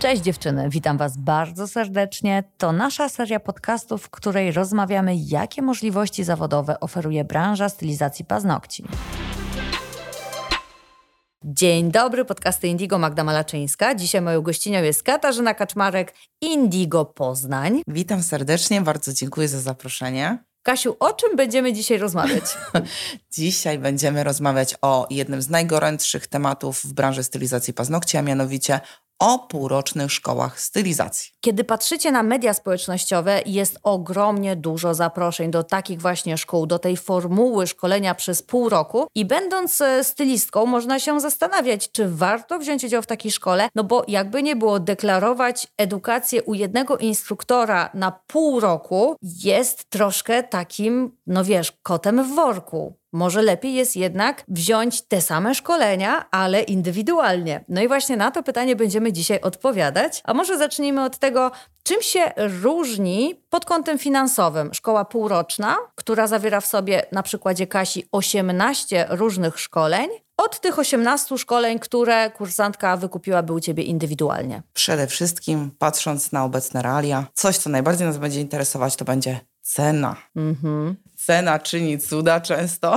Cześć dziewczyny, witam Was bardzo serdecznie. To nasza seria podcastów, w której rozmawiamy, jakie możliwości zawodowe oferuje branża stylizacji paznokci. Dzień dobry, podcasty Indigo, Magda Malaczyńska. Dzisiaj moją gościnią jest Katarzyna Kaczmarek, Indigo Poznań. Witam serdecznie, bardzo dziękuję za zaproszenie. Kasiu, o czym będziemy dzisiaj rozmawiać? Dzisiaj będziemy rozmawiać o jednym z najgorętszych tematów w branży stylizacji paznokci, a mianowicie o półrocznych szkołach stylizacji. Kiedy patrzycie na media społecznościowe, jest ogromnie dużo zaproszeń do takich właśnie szkół, do tej formuły szkolenia przez pół roku. I będąc stylistką, można się zastanawiać, czy warto wziąć udział w takiej szkole, no bo jakby nie było, deklarować edukację u jednego instruktora na pół roku jest troszkę takim, no wiesz, kotem w worku. Może lepiej jest jednak wziąć te same szkolenia, ale indywidualnie. No i właśnie na to pytanie będziemy dzisiaj odpowiadać. A może zacznijmy od tego, czym się różni pod kątem finansowym szkoła półroczna, która zawiera w sobie na przykładzie Kasi 18 różnych szkoleń, od tych 18 szkoleń, które kursantka wykupiłaby u Ciebie indywidualnie. Przede wszystkim, patrząc na obecne realia, coś, co najbardziej nas będzie interesować, to będzie cena. Cena czyni cuda często,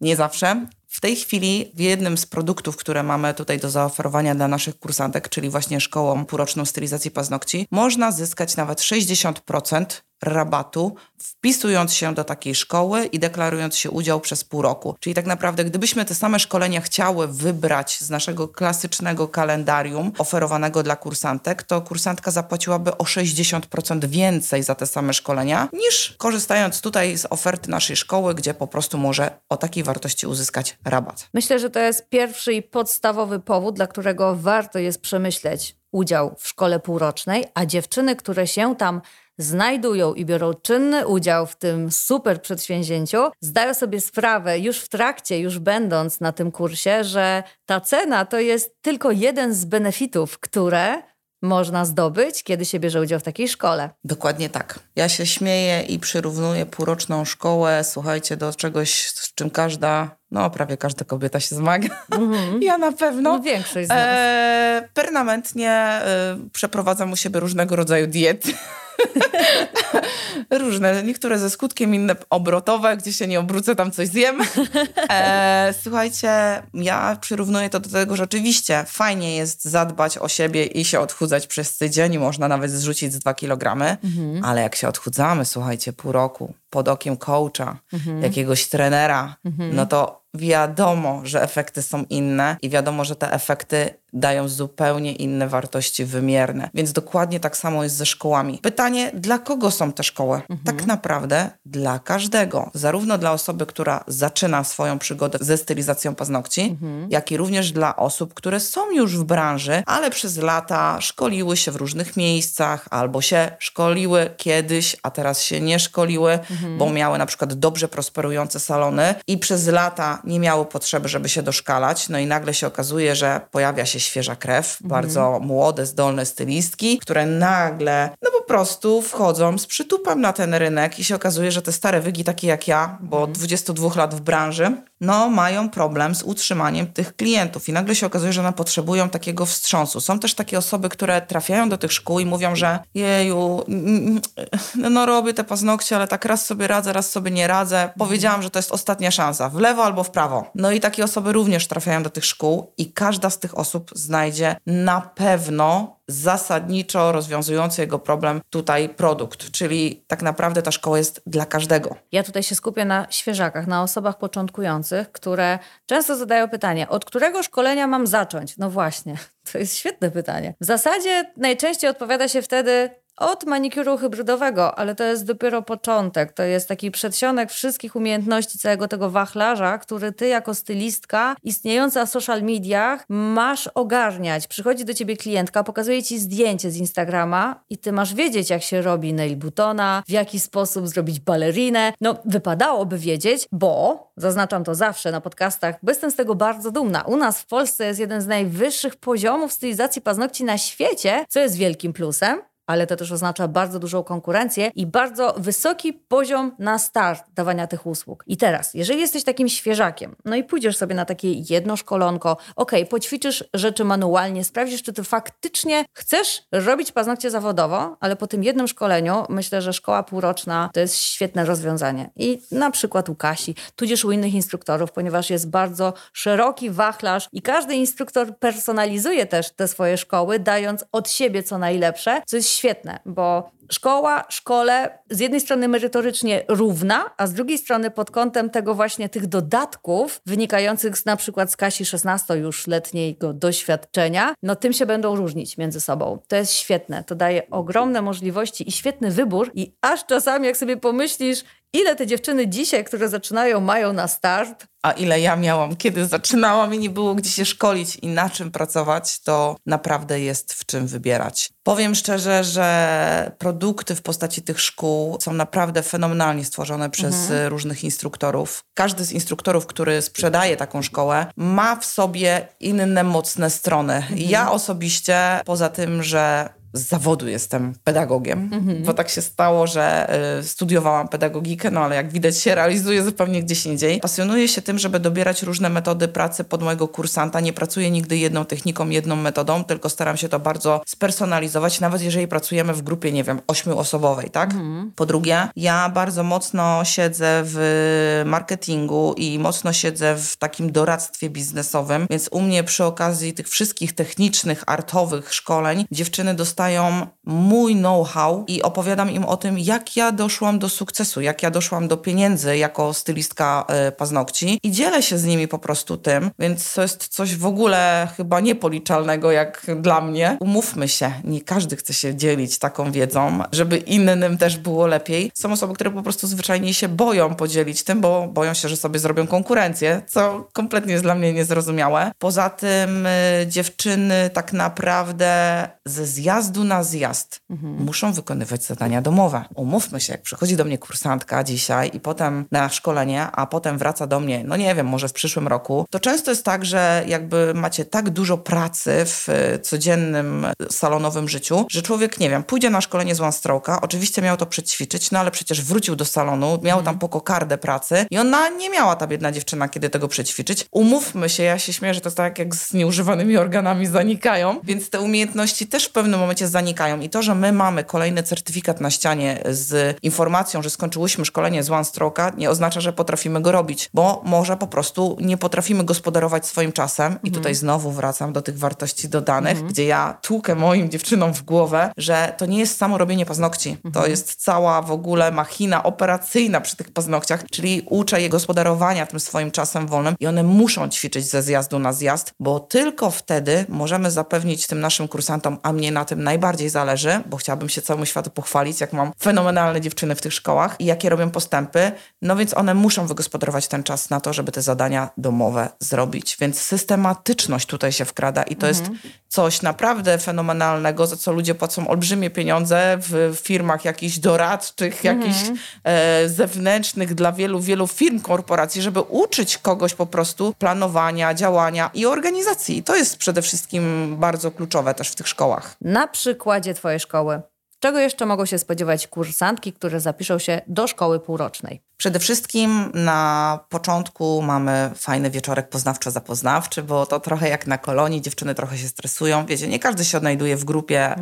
nie zawsze. W tej chwili w jednym z produktów, które mamy tutaj do zaoferowania dla naszych kursantek, czyli właśnie szkołą półroczną stylizacji paznokci, można zyskać nawet 60% rabatu, wpisując się do takiej szkoły i deklarując się udział przez pół roku. Czyli tak naprawdę, gdybyśmy te same szkolenia chciały wybrać z naszego klasycznego kalendarium oferowanego dla kursantek, to kursantka zapłaciłaby o 60% więcej za te same szkolenia, niż korzystając tutaj z oferty naszej szkoły, gdzie po prostu może o takiej wartości uzyskać rabat. Myślę, że to jest pierwszy i podstawowy powód, dla którego warto jest przemyśleć udział w szkole półrocznej, a dziewczyny, które się tam znajdują i biorą czynny udział w tym super przedsięwzięciu, zdają sobie sprawę już w trakcie, już będąc na tym kursie, że ta cena to jest tylko jeden z benefitów, które można zdobyć, kiedy się bierze udział w takiej szkole. Dokładnie tak. Ja się śmieję i przyrównuję półroczną szkołę, słuchajcie, do czegoś, z czym prawie każda kobieta się zmaga. Ja na pewno. No większość z nas. Permanentnie przeprowadzam u siebie różnego rodzaju diety. Różne, niektóre ze skutkiem, inne obrotowe, gdzie się nie obrócę, tam coś zjem. Słuchajcie, ja przyrównuję to do tego, że oczywiście fajnie jest zadbać o siebie i się odchudzać przez tydzień, można nawet zrzucić z 2 kilogramy, ale jak się odchudzamy, słuchajcie, pół roku pod okiem coacha, jakiegoś trenera, no to wiadomo, że efekty są inne i wiadomo, że te efekty dają zupełnie inne wartości wymierne. Więc dokładnie tak samo jest ze szkołami. Pytanie, dla kogo są te szkoły? Tak naprawdę dla każdego. Zarówno dla osoby, która zaczyna swoją przygodę ze stylizacją paznokci, jak i również dla osób, które są już w branży, ale przez lata szkoliły się w różnych miejscach albo się szkoliły kiedyś, a teraz się nie szkoliły, bo miały na przykład dobrze prosperujące salony i przez lata nie miały potrzeby, żeby się doszkalać. No i nagle się okazuje, że pojawia się świeża krew, bardzo młode, zdolne stylistki, które nagle po prostu wchodzą z przytupem na ten rynek i się okazuje, że te stare wygi, takie jak ja, bo 22 lat w branży, mają problem z utrzymaniem tych klientów i nagle się okazuje, że potrzebują takiego wstrząsu. Są też takie osoby, które trafiają do tych szkół i mówią, że jeju, robię te paznokcie, ale tak raz sobie radzę, raz sobie nie radzę. Powiedziałam, że to jest ostatnia szansa, w lewo albo w prawo. No i takie osoby również trafiają do tych szkół i każda z tych osób znajdzie na pewno zasadniczo rozwiązujący jego problem tutaj produkt, czyli tak naprawdę ta szkoła jest dla każdego. Ja tutaj się skupię na świeżakach, na osobach początkujących, które często zadają pytanie, od którego szkolenia mam zacząć? No właśnie, to jest świetne pytanie. W zasadzie najczęściej odpowiada się wtedy od manikuru hybrydowego, ale to jest dopiero początek. To jest taki przedsionek wszystkich umiejętności, całego tego wachlarza, który ty jako stylistka istniejąca w social mediach masz ogarniać. Przychodzi do ciebie klientka, pokazuje ci zdjęcie z Instagrama i ty masz wiedzieć, jak się robi nail buttona, w jaki sposób zrobić balerinę. Wypadałoby wiedzieć, bo, zaznaczam to zawsze na podcastach, bo jestem z tego bardzo dumna. U nas w Polsce jest jeden z najwyższych poziomów stylizacji paznokci na świecie, co jest wielkim plusem. ale to też oznacza bardzo dużą konkurencję i bardzo wysoki poziom na start dawania tych usług. I teraz, jeżeli jesteś takim świeżakiem, no i pójdziesz sobie na takie jedno szkolonko, poćwiczysz rzeczy manualnie, sprawdzisz, czy ty faktycznie chcesz robić paznokcie zawodowo, ale po tym jednym szkoleniu myślę, że szkoła półroczna to jest świetne rozwiązanie. I na przykład u Kasi, tudzież u innych instruktorów, ponieważ jest bardzo szeroki wachlarz i każdy instruktor personalizuje też te swoje szkoły, dając od siebie co najlepsze, co jest świetne, bo szkoła, szkole z jednej strony merytorycznie równa, a z drugiej strony pod kątem tego właśnie tych dodatków wynikających z, na przykład z Kasi 16 już letniego doświadczenia, no tym się będą różnić między sobą. To jest świetne, to daje ogromne możliwości i świetny wybór i aż czasami jak sobie pomyślisz, ile te dziewczyny dzisiaj, które zaczynają, mają na start? A ile ja miałam, kiedy zaczynałam i nie było gdzie się szkolić i na czym pracować, to naprawdę jest w czym wybierać. Powiem szczerze, że produkty w postaci tych szkół są naprawdę fenomenalnie stworzone przez różnych instruktorów. Każdy z instruktorów, który sprzedaje taką szkołę, ma w sobie inne mocne strony. Ja osobiście, poza tym, że z zawodu jestem pedagogiem, bo tak się stało, że studiowałam pedagogikę, no ale jak widać się realizuję zupełnie gdzieś indziej. Pasjonuję się tym, żeby dobierać różne metody pracy pod mojego kursanta. Nie pracuję nigdy jedną techniką, jedną metodą, tylko staram się to bardzo spersonalizować, nawet jeżeli pracujemy w grupie, nie wiem, 8-osobowej, tak? Po drugie, ja bardzo mocno siedzę w marketingu i mocno siedzę w takim doradztwie biznesowym, więc u mnie przy okazji tych wszystkich technicznych, artowych szkoleń, dziewczyny dostają mój know-how i opowiadam im o tym, jak ja doszłam do sukcesu, jak ja doszłam do pieniędzy jako stylistka paznokci i dzielę się z nimi po prostu tym, więc to jest coś w ogóle chyba niepoliczalnego jak dla mnie. Umówmy się, nie każdy chce się dzielić taką wiedzą, żeby innym też było lepiej. Są osoby, które po prostu zwyczajnie się boją podzielić tym, bo boją się, że sobie zrobią konkurencję, co kompletnie jest dla mnie niezrozumiałe. Poza tym dziewczyny tak naprawdę ze zjazdu na zjazd muszą wykonywać zadania domowe. Umówmy się, jak przychodzi do mnie kursantka dzisiaj i potem na szkolenie, a potem wraca do mnie, no nie wiem, może w przyszłym roku, to często jest tak, że jakby macie tak dużo pracy w codziennym salonowym życiu, że człowiek, nie wiem, pójdzie na szkolenie z One Stroke'a, oczywiście miał to przećwiczyć, no ale przecież wrócił do salonu, miał tam po kokardę pracy i ona nie miała, ta biedna dziewczyna, kiedy tego przećwiczyć. Umówmy się, ja się śmieję, że to jest tak jak z nieużywanymi organami zanikają, więc te umiejętności też w pewnym momencie zanikają i to, że my mamy kolejny certyfikat na ścianie z informacją, że skończyłyśmy szkolenie z One Stroke'a, nie oznacza, że potrafimy go robić, bo może po prostu nie potrafimy gospodarować swoim czasem i tutaj znowu wracam do tych wartości dodanych, gdzie ja tłukę moim dziewczynom w głowę, że to nie jest samo robienie paznokci, to jest cała w ogóle machina operacyjna przy tych paznokciach, czyli uczę je gospodarowania tym swoim czasem wolnym i one muszą ćwiczyć ze zjazdu na zjazd, bo tylko wtedy możemy zapewnić tym naszym kursantom, a mnie na tym najbardziej zależy, bo chciałabym się całemu światu pochwalić, jak mam fenomenalne dziewczyny w tych szkołach i jakie robią postępy, no więc one muszą wygospodarować ten czas na to, żeby te zadania domowe zrobić. Więc systematyczność tutaj się wkrada i to jest coś naprawdę fenomenalnego, za co ludzie płacą olbrzymie pieniądze w firmach jakichś doradczych, jakichś zewnętrznych dla wielu, wielu firm, korporacji, żeby uczyć kogoś po prostu planowania, działania i organizacji. To jest przede wszystkim bardzo kluczowe też w tych szkołach. Na przykładzie twojej szkoły. Czego jeszcze mogą się spodziewać kursantki, które zapiszą się do szkoły półrocznej? Przede wszystkim na początku mamy fajny wieczorek poznawczo-zapoznawczy, bo to trochę jak na kolonii, dziewczyny trochę się stresują. Wiecie, nie każdy się odnajduje w grupie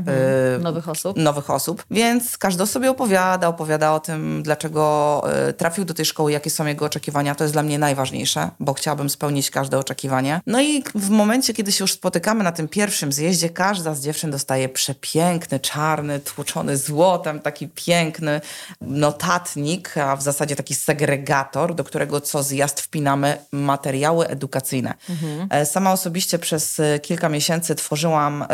nowych osób, więc każdy sobie opowiada o tym, dlaczego trafił do tej szkoły, jakie są jego oczekiwania. To jest dla mnie najważniejsze, bo chciałabym spełnić każde oczekiwanie. No i w momencie, kiedy się już spotykamy na tym pierwszym zjeździe, każda z dziewczyn dostaje przepiękny, czarny, tłuczony złotem, taki piękny notatnik, a w zasadzie taki segregator, do którego co zjazd wpinamy materiały edukacyjne. Sama osobiście przez kilka miesięcy tworzyłam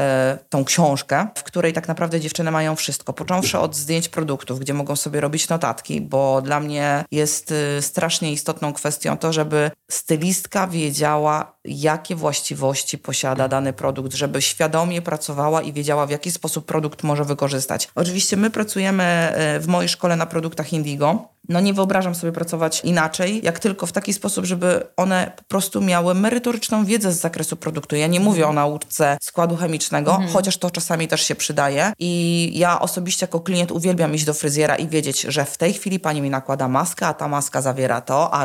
tą książkę, w której tak naprawdę dziewczyny mają wszystko, począwszy od zdjęć produktów, gdzie mogą sobie robić notatki, bo dla mnie jest strasznie istotną kwestią to, żeby stylistka wiedziała, jakie właściwości posiada dany produkt, żeby świadomie pracowała i wiedziała, w jaki sposób produkt może wykorzystać. Oczywiście my pracujemy w mojej szkole na produktach Indigo, No nie wyobrażam sobie pracować inaczej, jak tylko w taki sposób, żeby one po prostu miały merytoryczną wiedzę z zakresu produktu. Ja nie mówię o nauce składu chemicznego, chociaż to czasami też się przydaje. I ja osobiście jako klient uwielbiam iść do fryzjera i wiedzieć, że w tej chwili pani mi nakłada maskę, a ta maska zawiera to, a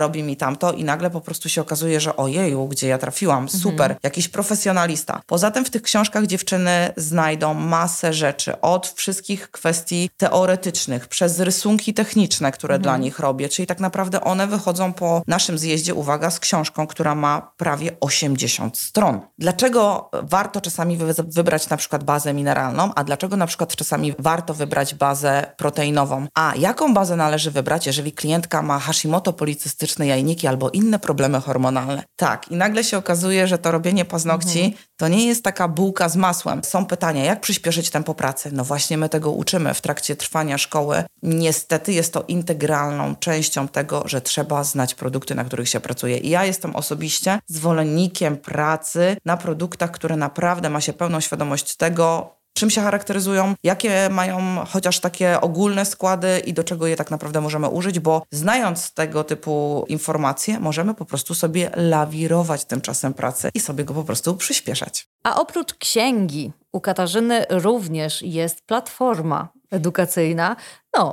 robi mi tamto i nagle po prostu się okazuje, że ojeju, gdzie ja trafiłam, super, jakiś profesjonalista. Poza tym w tych książkach dziewczyny znajdą masę rzeczy, od wszystkich kwestii teoretycznych, przez rysunki techniczne, które dla nich robię, czyli tak naprawdę one wychodzą po naszym zjeździe, uwaga, z książką, która ma prawie 80 stron. Dlaczego warto czasami wybrać na przykład bazę mineralną, a dlaczego na przykład czasami warto wybrać bazę proteinową? A jaką bazę należy wybrać, jeżeli klientka ma Hashimoto, policystyczne jajniki albo inne problemy hormonalne? Tak, i nagle się okazuje, że to robienie paznokci to nie jest taka bułka z masłem. Są pytania, jak przyspieszyć tempo pracy? No właśnie my tego uczymy w trakcie trwania szkoły. Niestety jest to integralną częścią tego, że trzeba znać produkty, na których się pracuje. I ja jestem osobiście zwolennikiem pracy na produktach, które naprawdę ma się pełną świadomość tego, czym się charakteryzują, jakie mają chociaż takie ogólne składy i do czego je tak naprawdę możemy użyć, bo znając tego typu informacje, możemy po prostu sobie lawirować tym czasem pracy i sobie go po prostu przyspieszać. A oprócz księgi u Katarzyny również jest platforma edukacyjna,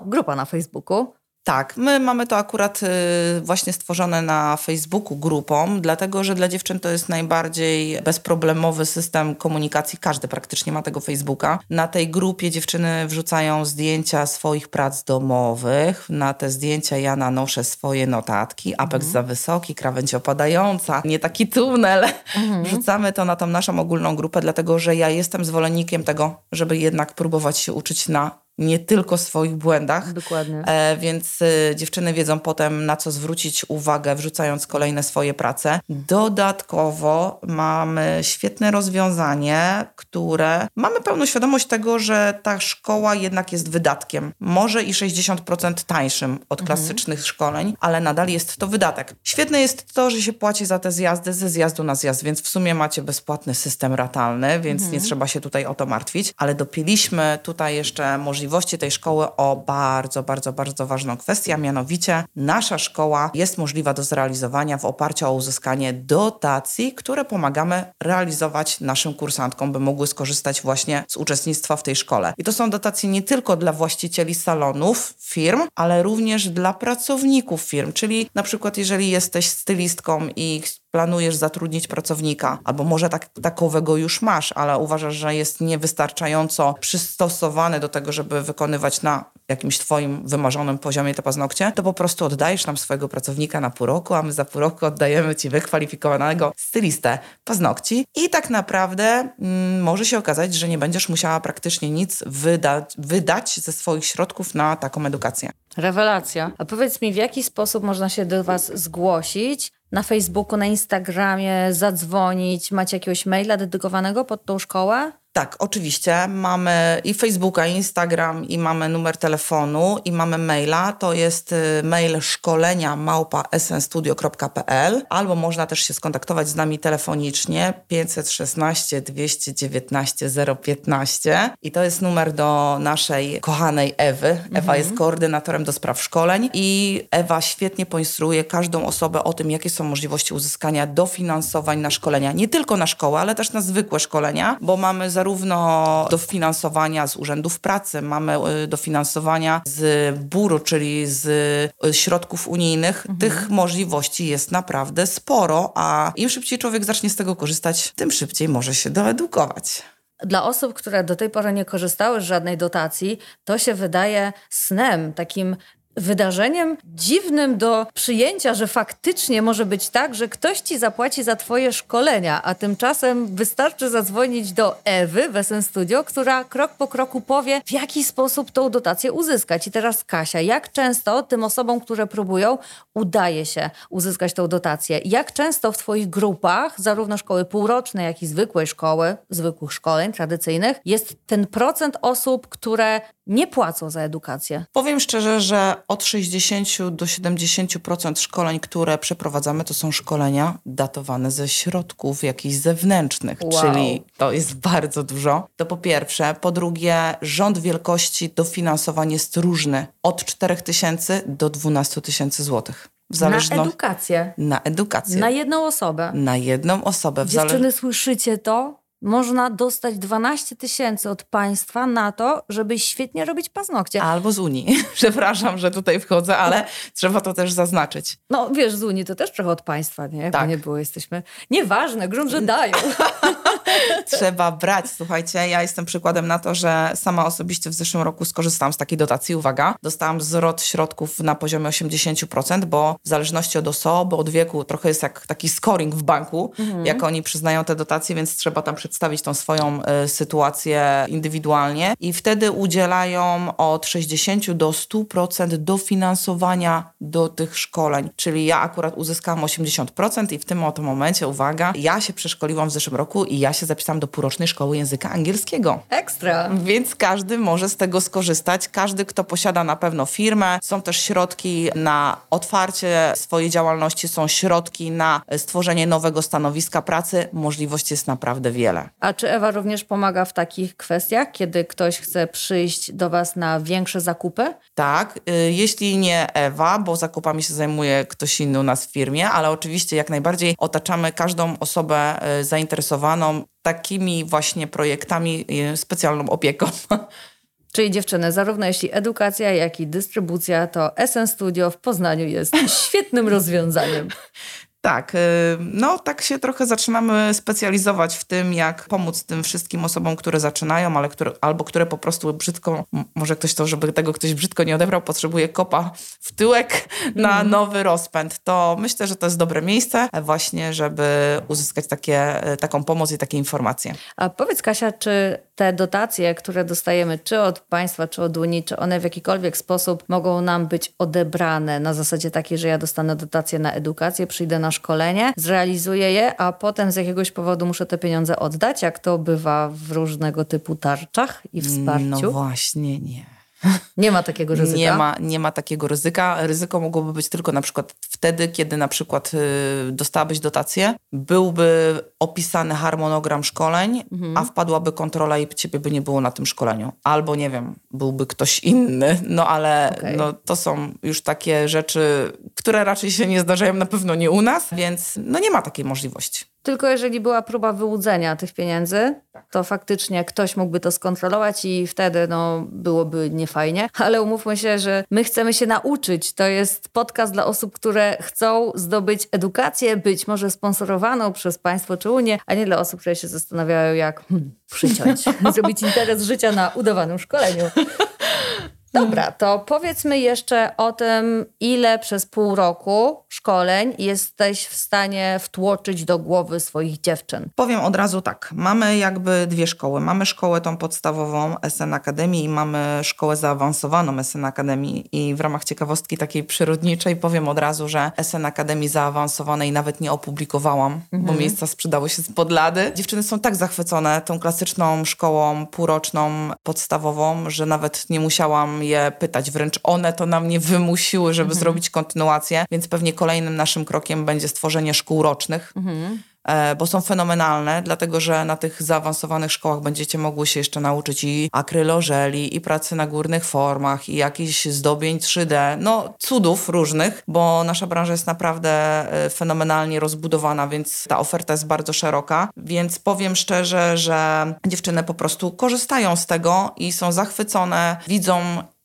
grupa na Facebooku. Tak, my mamy to akurat właśnie stworzone na Facebooku grupą, dlatego że dla dziewczyn to jest najbardziej bezproblemowy system komunikacji. Każdy praktycznie ma tego Facebooka. Na tej grupie dziewczyny wrzucają zdjęcia swoich prac domowych. Na te zdjęcia ja nanoszę swoje notatki. Apeks za wysoki, krawędź opadająca, nie taki tunel. Wrzucamy to na tą naszą ogólną grupę, dlatego że ja jestem zwolennikiem tego, żeby jednak próbować się uczyć na nie tylko swoich błędach. Dokładnie. Więc dziewczyny wiedzą potem, na co zwrócić uwagę, wrzucając kolejne swoje prace. Dodatkowo mamy świetne rozwiązanie, które mamy pełną świadomość tego, że ta szkoła jednak jest wydatkiem. Może i 60% tańszym od klasycznych szkoleń, ale nadal jest to wydatek. Świetne jest to, że się płaci za te zjazdy ze zjazdu na zjazd, więc w sumie macie bezpłatny system ratalny, więc nie trzeba się tutaj o to martwić. Ale dopięliśmy tutaj jeszcze możliwości tej szkoły o bardzo, bardzo, bardzo ważną kwestię, a mianowicie nasza szkoła jest możliwa do zrealizowania w oparciu o uzyskanie dotacji, które pomagamy realizować naszym kursantkom, by mogły skorzystać właśnie z uczestnictwa w tej szkole. I to są dotacje nie tylko dla właścicieli salonów, firm, ale również dla pracowników firm, czyli na przykład jeżeli jesteś stylistką i planujesz zatrudnić pracownika, albo może takowego już masz, ale uważasz, że jest niewystarczająco przystosowany do tego, żeby wykonywać na jakimś twoim wymarzonym poziomie te paznokcie, to po prostu oddajesz nam swojego pracownika na pół roku, a my za pół roku oddajemy ci wykwalifikowanego stylistę paznokci i tak naprawdę może się okazać, że nie będziesz musiała praktycznie nic wydać ze swoich środków na taką edukację. Rewelacja. A powiedz mi, w jaki sposób można się do was zgłosić? Na Facebooku, na Instagramie, zadzwonić? Macie jakiegoś maila dedykowanego pod tą szkołę? Tak, oczywiście. Mamy i Facebooka, i Instagram, i mamy numer telefonu, i mamy maila. To jest mail szkolenia@snstudio.pl, albo można też się skontaktować z nami telefonicznie 516 219 015 i to jest numer do naszej kochanej Ewy. Ewa jest koordynatorem do spraw szkoleń i Ewa świetnie poinstruuje każdą osobę o tym, jakie są możliwości uzyskania dofinansowań na szkolenia. Nie tylko na szkołę, ale też na zwykłe szkolenia, bo mamy zarówno dofinansowania z urzędów pracy, mamy dofinansowania z BUR-u, czyli z środków unijnych. Tych możliwości jest naprawdę sporo, a im szybciej człowiek zacznie z tego korzystać, tym szybciej może się doedukować. Dla osób, które do tej pory nie korzystały z żadnej dotacji, to się wydaje snem, takim wydarzeniem dziwnym do przyjęcia, że faktycznie może być tak, że ktoś ci zapłaci za twoje szkolenia, a tymczasem wystarczy zadzwonić do Ewy w SN Studio, która krok po kroku powie, w jaki sposób tą dotację uzyskać. I teraz Kasia, jak często tym osobom, które próbują, udaje się uzyskać tą dotację? Jak często w twoich grupach, zarówno szkoły półroczne, jak i zwykłej szkoły, zwykłych szkoleń tradycyjnych, jest ten procent osób, które nie płacą za edukację. Powiem szczerze, że od 60 do 70% szkoleń, które przeprowadzamy, to są szkolenia datowane ze środków jakichś zewnętrznych, czyli to jest bardzo dużo. To po pierwsze. Po drugie, rząd wielkości dofinansowań jest różny. Od 4 000 do 12 000 złotych. Na edukację. Na edukację. Na jedną osobę. Na jedną osobę. Dziewczyny, słyszycie to? Można dostać 12 000 od państwa na to, żeby świetnie robić paznokcie. Albo z Unii. Przepraszam, że tutaj wchodzę, ale trzeba to też zaznaczyć. No wiesz, z Unii to też trochę od państwa, nie? Tak. Bo nie było, jesteśmy... Nieważne, grunt, że dają. Trzeba brać, słuchajcie. Ja jestem przykładem na to, że sama osobiście w zeszłym roku skorzystałam z takiej dotacji. Uwaga, dostałam zwrot środków na poziomie 80%, bo w zależności od osoby, od wieku, trochę jest jak taki scoring w banku, jak oni przyznają te dotacje, więc trzeba tam przedstawić tą swoją sytuację indywidualnie i wtedy udzielają od 60 do 100% dofinansowania do tych szkoleń. Czyli ja akurat uzyskałam 80% i w tym oto momencie, uwaga, ja się przeszkoliłam w zeszłym roku i ja się zapisałam do półrocznej szkoły języka angielskiego. Ekstra! Więc każdy może z tego skorzystać. Każdy, kto posiada na pewno firmę. Są też środki na otwarcie swojej działalności, są środki na stworzenie nowego stanowiska pracy. Możliwości jest naprawdę wiele. A czy Ewa również pomaga w takich kwestiach, kiedy ktoś chce przyjść do Was na większe zakupy? Tak, jeśli nie Ewa, bo zakupami się zajmuje ktoś inny u nas w firmie, ale oczywiście jak najbardziej otaczamy każdą osobę zainteresowaną takimi właśnie projektami specjalną opieką. Czyli dziewczyny, zarówno jeśli edukacja, jak i dystrybucja, to SN Studio w Poznaniu jest świetnym rozwiązaniem. Tak, no tak się trochę zaczynamy specjalizować w tym, jak pomóc tym wszystkim osobom, które zaczynają, ale które po prostu brzydko, może ktoś to, żeby tego ktoś brzydko nie odebrał, potrzebuje kopa w tyłek na nowy rozpęd. To myślę, że to jest dobre miejsce właśnie, żeby uzyskać taką pomoc i takie informacje. A powiedz, Kasia, czy te dotacje, które dostajemy czy od państwa, czy od Unii, czy one w jakikolwiek sposób mogą nam być odebrane na zasadzie takiej, że ja dostanę dotację na edukację, przyjdę na szkolenie, zrealizuję je, a potem z jakiegoś powodu muszę te pieniądze oddać, jak to bywa w różnego typu tarczach i wsparciu? No właśnie, nie. Nie ma takiego ryzyka? Nie ma takiego ryzyka. Ryzyko mogłoby być tylko na przykład wtedy, kiedy na przykład dostałabyś dotację, byłby opisany harmonogram szkoleń, a wpadłaby kontrola i ciebie by nie było na tym szkoleniu. Albo nie wiem, byłby ktoś inny, no ale no, to są już takie rzeczy, które raczej się nie zdarzają, na pewno nie u nas, więc no nie ma takiej możliwości. Tylko jeżeli była próba wyłudzenia tych pieniędzy, to faktycznie ktoś mógłby to skontrolować i wtedy no, byłoby niefajnie. Ale umówmy się, że my chcemy się nauczyć. To jest podcast dla osób, które chcą zdobyć edukację, być może sponsorowaną przez państwo czy Unię, a nie dla osób, które się zastanawiają, jak przyciąć, zrobić interes życia na udawanym szkoleniu. Dobra, to powiedzmy jeszcze o tym, ile przez pół roku szkoleń jesteś w stanie wtłoczyć do głowy swoich dziewczyn. Powiem od razu tak, mamy jakby dwie szkoły. Mamy szkołę tą podstawową SN Akademii i mamy szkołę zaawansowaną SN Akademii i w ramach ciekawostki takiej przyrodniczej powiem od razu, że SN Akademii zaawansowanej nawet nie opublikowałam, bo miejsca sprzedały się spod lady. Dziewczyny są tak zachwycone tą klasyczną szkołą półroczną, podstawową, że nawet nie musiałam je pytać. Wręcz one to na mnie wymusiły, żeby zrobić kontynuację, więc pewnie kolejnym naszym krokiem będzie stworzenie szkół rocznych. Bo są fenomenalne, dlatego że na tych zaawansowanych szkołach będziecie mogły się jeszcze nauczyć i akrylożeli, i pracy na górnych formach, i jakichś zdobień 3D, no cudów różnych, bo nasza branża jest naprawdę fenomenalnie rozbudowana, więc ta oferta jest bardzo szeroka, więc powiem szczerze, że dziewczyny po prostu korzystają z tego i są zachwycone, widzą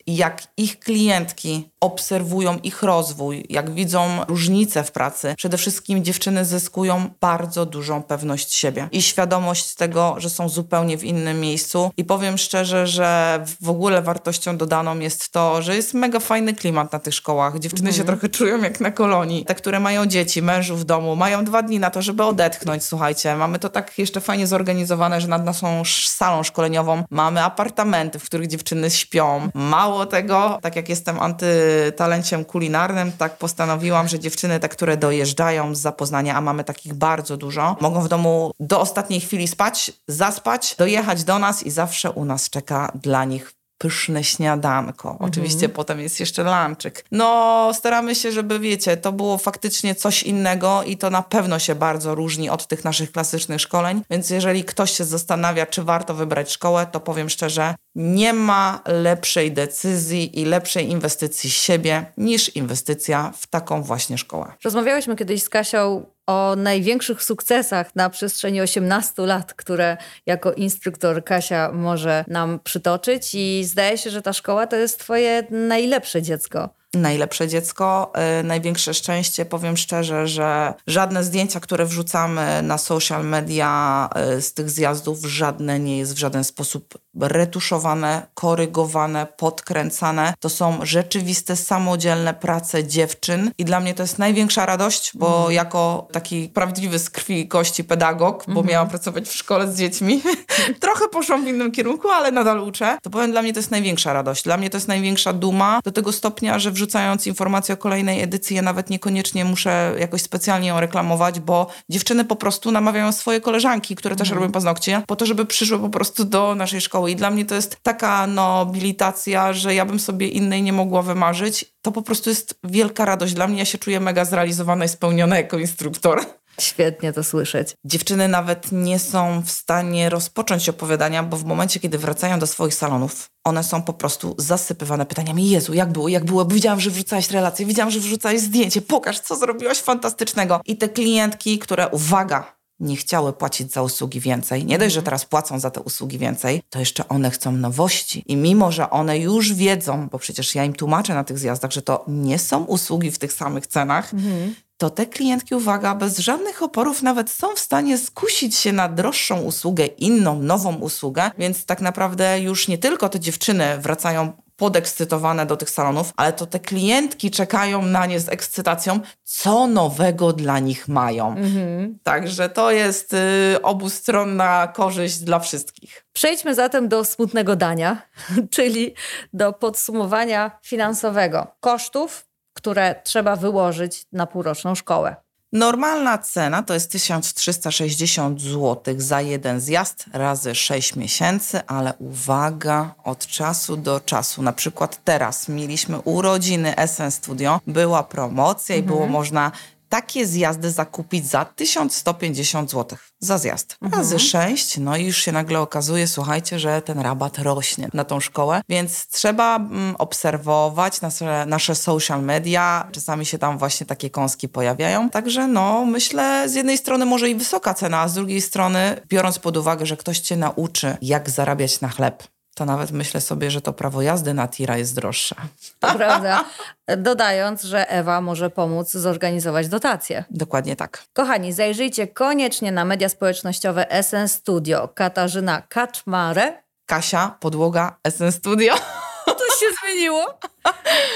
jak ich klientki obserwują ich rozwój, jak widzą różnice w pracy. Przede wszystkim dziewczyny zyskują bardzo dużą pewność siebie i świadomość tego, że są zupełnie w innym miejscu. I powiem szczerze, że w ogóle wartością dodaną jest to, że jest mega fajny klimat na tych szkołach. Dziewczyny się trochę czują jak na kolonii. Te, które mają dzieci, mężów w domu, mają 2 dni na to, żeby odetchnąć. Słuchajcie, mamy to tak jeszcze fajnie zorganizowane, że nad naszą salą szkoleniową mamy apartamenty, w których dziewczyny śpią. Mało tego, tak jak jestem antutalenciem kulinarnym, tak postanowiłam, że dziewczyny, te, które dojeżdżają z Poznania, a mamy takich bardzo dużo, mogą w domu do ostatniej chwili spać, zaspać, dojechać do nas i zawsze u nas czeka dla nich pyszne śniadanko. Oczywiście potem jest jeszcze lunchek. No, staramy się, żeby, wiecie, to było faktycznie coś innego i to na pewno się bardzo różni od tych naszych klasycznych szkoleń, więc jeżeli ktoś się zastanawia, czy warto wybrać szkołę, to powiem szczerze, nie ma lepszej decyzji i lepszej inwestycji w siebie niż inwestycja w taką właśnie szkołę. Rozmawiałyśmy kiedyś z Kasią o największych sukcesach na przestrzeni 18 lat, które jako instruktor Kasia może nam przytoczyć i zdaje się, że ta szkoła to jest twoje najlepsze dziecko. Najlepsze dziecko, największe szczęście. Powiem szczerze, że żadne zdjęcia, które wrzucamy na social media z tych zjazdów, żadne nie jest w żaden sposób retuszowane, korygowane, podkręcane. To są rzeczywiste, samodzielne prace dziewczyn i dla mnie to jest największa radość, bo jako taki prawdziwy z krwi i kości pedagog, bo miałam pracować w szkole z dziećmi, trochę poszłam w innym kierunku, ale nadal uczę, to powiem, dla mnie to jest największa radość. Dla mnie to jest największa duma, do tego stopnia, że wrzucając informację o kolejnej edycji, ja nawet niekoniecznie muszę jakoś specjalnie ją reklamować, bo dziewczyny po prostu namawiają swoje koleżanki, które też robią paznokcie, po to, żeby przyszły po prostu do naszej szkoły. I dla mnie to jest taka nobilitacja, że ja bym sobie innej nie mogła wymarzyć. To po prostu jest wielka radość. Dla mnie ja się czuję mega zrealizowana i spełniona jako instruktor. Świetnie to słyszeć. Dziewczyny nawet nie są w stanie rozpocząć opowiadania, bo w momencie, kiedy wracają do swoich salonów, one są po prostu zasypywane pytaniami. Jezu, jak było, jak było? Widziałam, że wrzucałaś relację, widziałam, że wrzucałaś zdjęcie. Pokaż, co zrobiłaś fantastycznego. I te klientki, które, uwaga, nie chciały płacić za usługi więcej. Nie dość, że teraz płacą za te usługi więcej, to jeszcze one chcą nowości. I mimo, że one już wiedzą, bo przecież ja im tłumaczę na tych zjazdach, że to nie są usługi w tych samych cenach, to te klientki, uwaga, bez żadnych oporów nawet są w stanie skusić się na droższą usługę, inną, nową usługę. Więc tak naprawdę już nie tylko te dziewczyny wracają podekscytowane do tych salonów, ale to te klientki czekają na nie z ekscytacją, co nowego dla nich mają. Także to jest obustronna korzyść dla wszystkich. Przejdźmy zatem do smutnego dania, czyli do podsumowania finansowego kosztów, które trzeba wyłożyć na półroczną szkołę. Normalna cena to jest 1360 zł za jeden zjazd razy 6 miesięcy, ale uwaga, od czasu do czasu, na przykład teraz mieliśmy urodziny SN Studio, była promocja i było można takie zjazdy zakupić za 1150 zł za zjazd. Razy 6, no i już się nagle okazuje, słuchajcie, że ten rabat rośnie na tą szkołę, więc trzeba obserwować nasze social media. Czasami się tam właśnie takie kąski pojawiają. Także no, myślę, z jednej strony może i wysoka cena, a z drugiej strony, biorąc pod uwagę, że ktoś cię nauczy, jak zarabiać na chleb, to nawet myślę sobie, że to prawo jazdy na tira jest droższe. To prawda. Dodając, że Ewa może pomóc zorganizować dotację. Dokładnie tak. Kochani, zajrzyjcie koniecznie na media społecznościowe SN Studio. Katarzyna Kaczmarek. Kasia Podłoga SN Studio. Coś się zmieniło?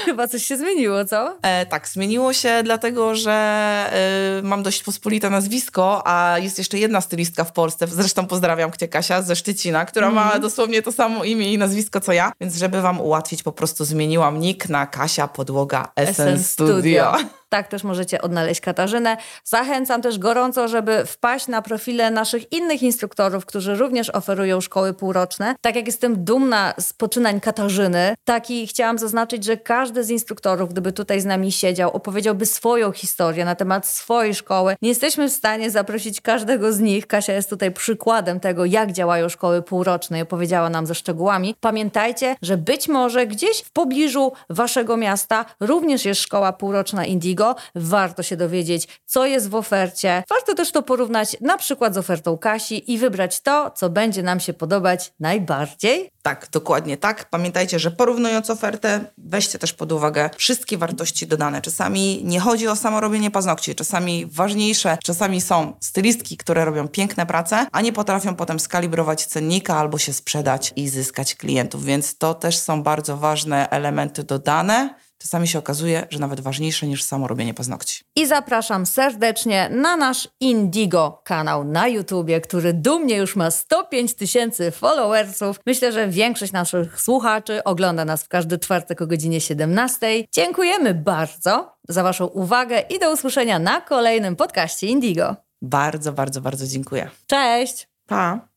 Chyba coś się zmieniło, co? Tak, zmieniło się dlatego, że mam dość pospolite nazwisko, a jest jeszcze jedna stylistka w Polsce, zresztą pozdrawiam Cię, Kasia, ze Szczecina, która ma dosłownie to samo imię i nazwisko, co ja, więc żeby wam ułatwić, po prostu zmieniłam nick na Kasia Podłoga SN Studio. Tak, też możecie odnaleźć Katarzynę. Zachęcam też gorąco, żeby wpaść na profile naszych innych instruktorów, którzy również oferują szkoły półroczne. Tak jak jestem dumna z poczynań Katarzyny, tak i chciałam zaznaczyć, że każdy z instruktorów, gdyby tutaj z nami siedział, opowiedziałby swoją historię na temat swojej szkoły. Nie jesteśmy w stanie zaprosić każdego z nich. Kasia jest tutaj przykładem tego, jak działają szkoły półroczne i opowiedziała nam ze szczegółami. Pamiętajcie, że być może gdzieś w pobliżu waszego miasta również jest szkoła półroczna Indigo. Warto się dowiedzieć, co jest w ofercie. Warto też to porównać na przykład z ofertą Kasi i wybrać to, co będzie nam się podobać najbardziej. Tak, dokładnie tak. Pamiętajcie, że porównując ofertę, weźcie też pod uwagę wszystkie wartości dodane. Czasami nie chodzi o samo robienie paznokci, czasami ważniejsze, czasami są stylistki, które robią piękne prace, a nie potrafią potem skalibrować cennika albo się sprzedać i zyskać klientów, więc to też są bardzo ważne elementy dodane. Czasami się okazuje, że nawet ważniejsze niż samo robienie paznokci. I zapraszam serdecznie na nasz Indigo kanał na YouTubie, który dumnie już ma 105 000 followersów. Myślę, że większość naszych słuchaczy ogląda nas w każdy czwartek o godzinie 17. Dziękujemy bardzo za waszą uwagę i do usłyszenia na kolejnym podcaście Indigo. Bardzo, bardzo, bardzo dziękuję. Cześć! Pa!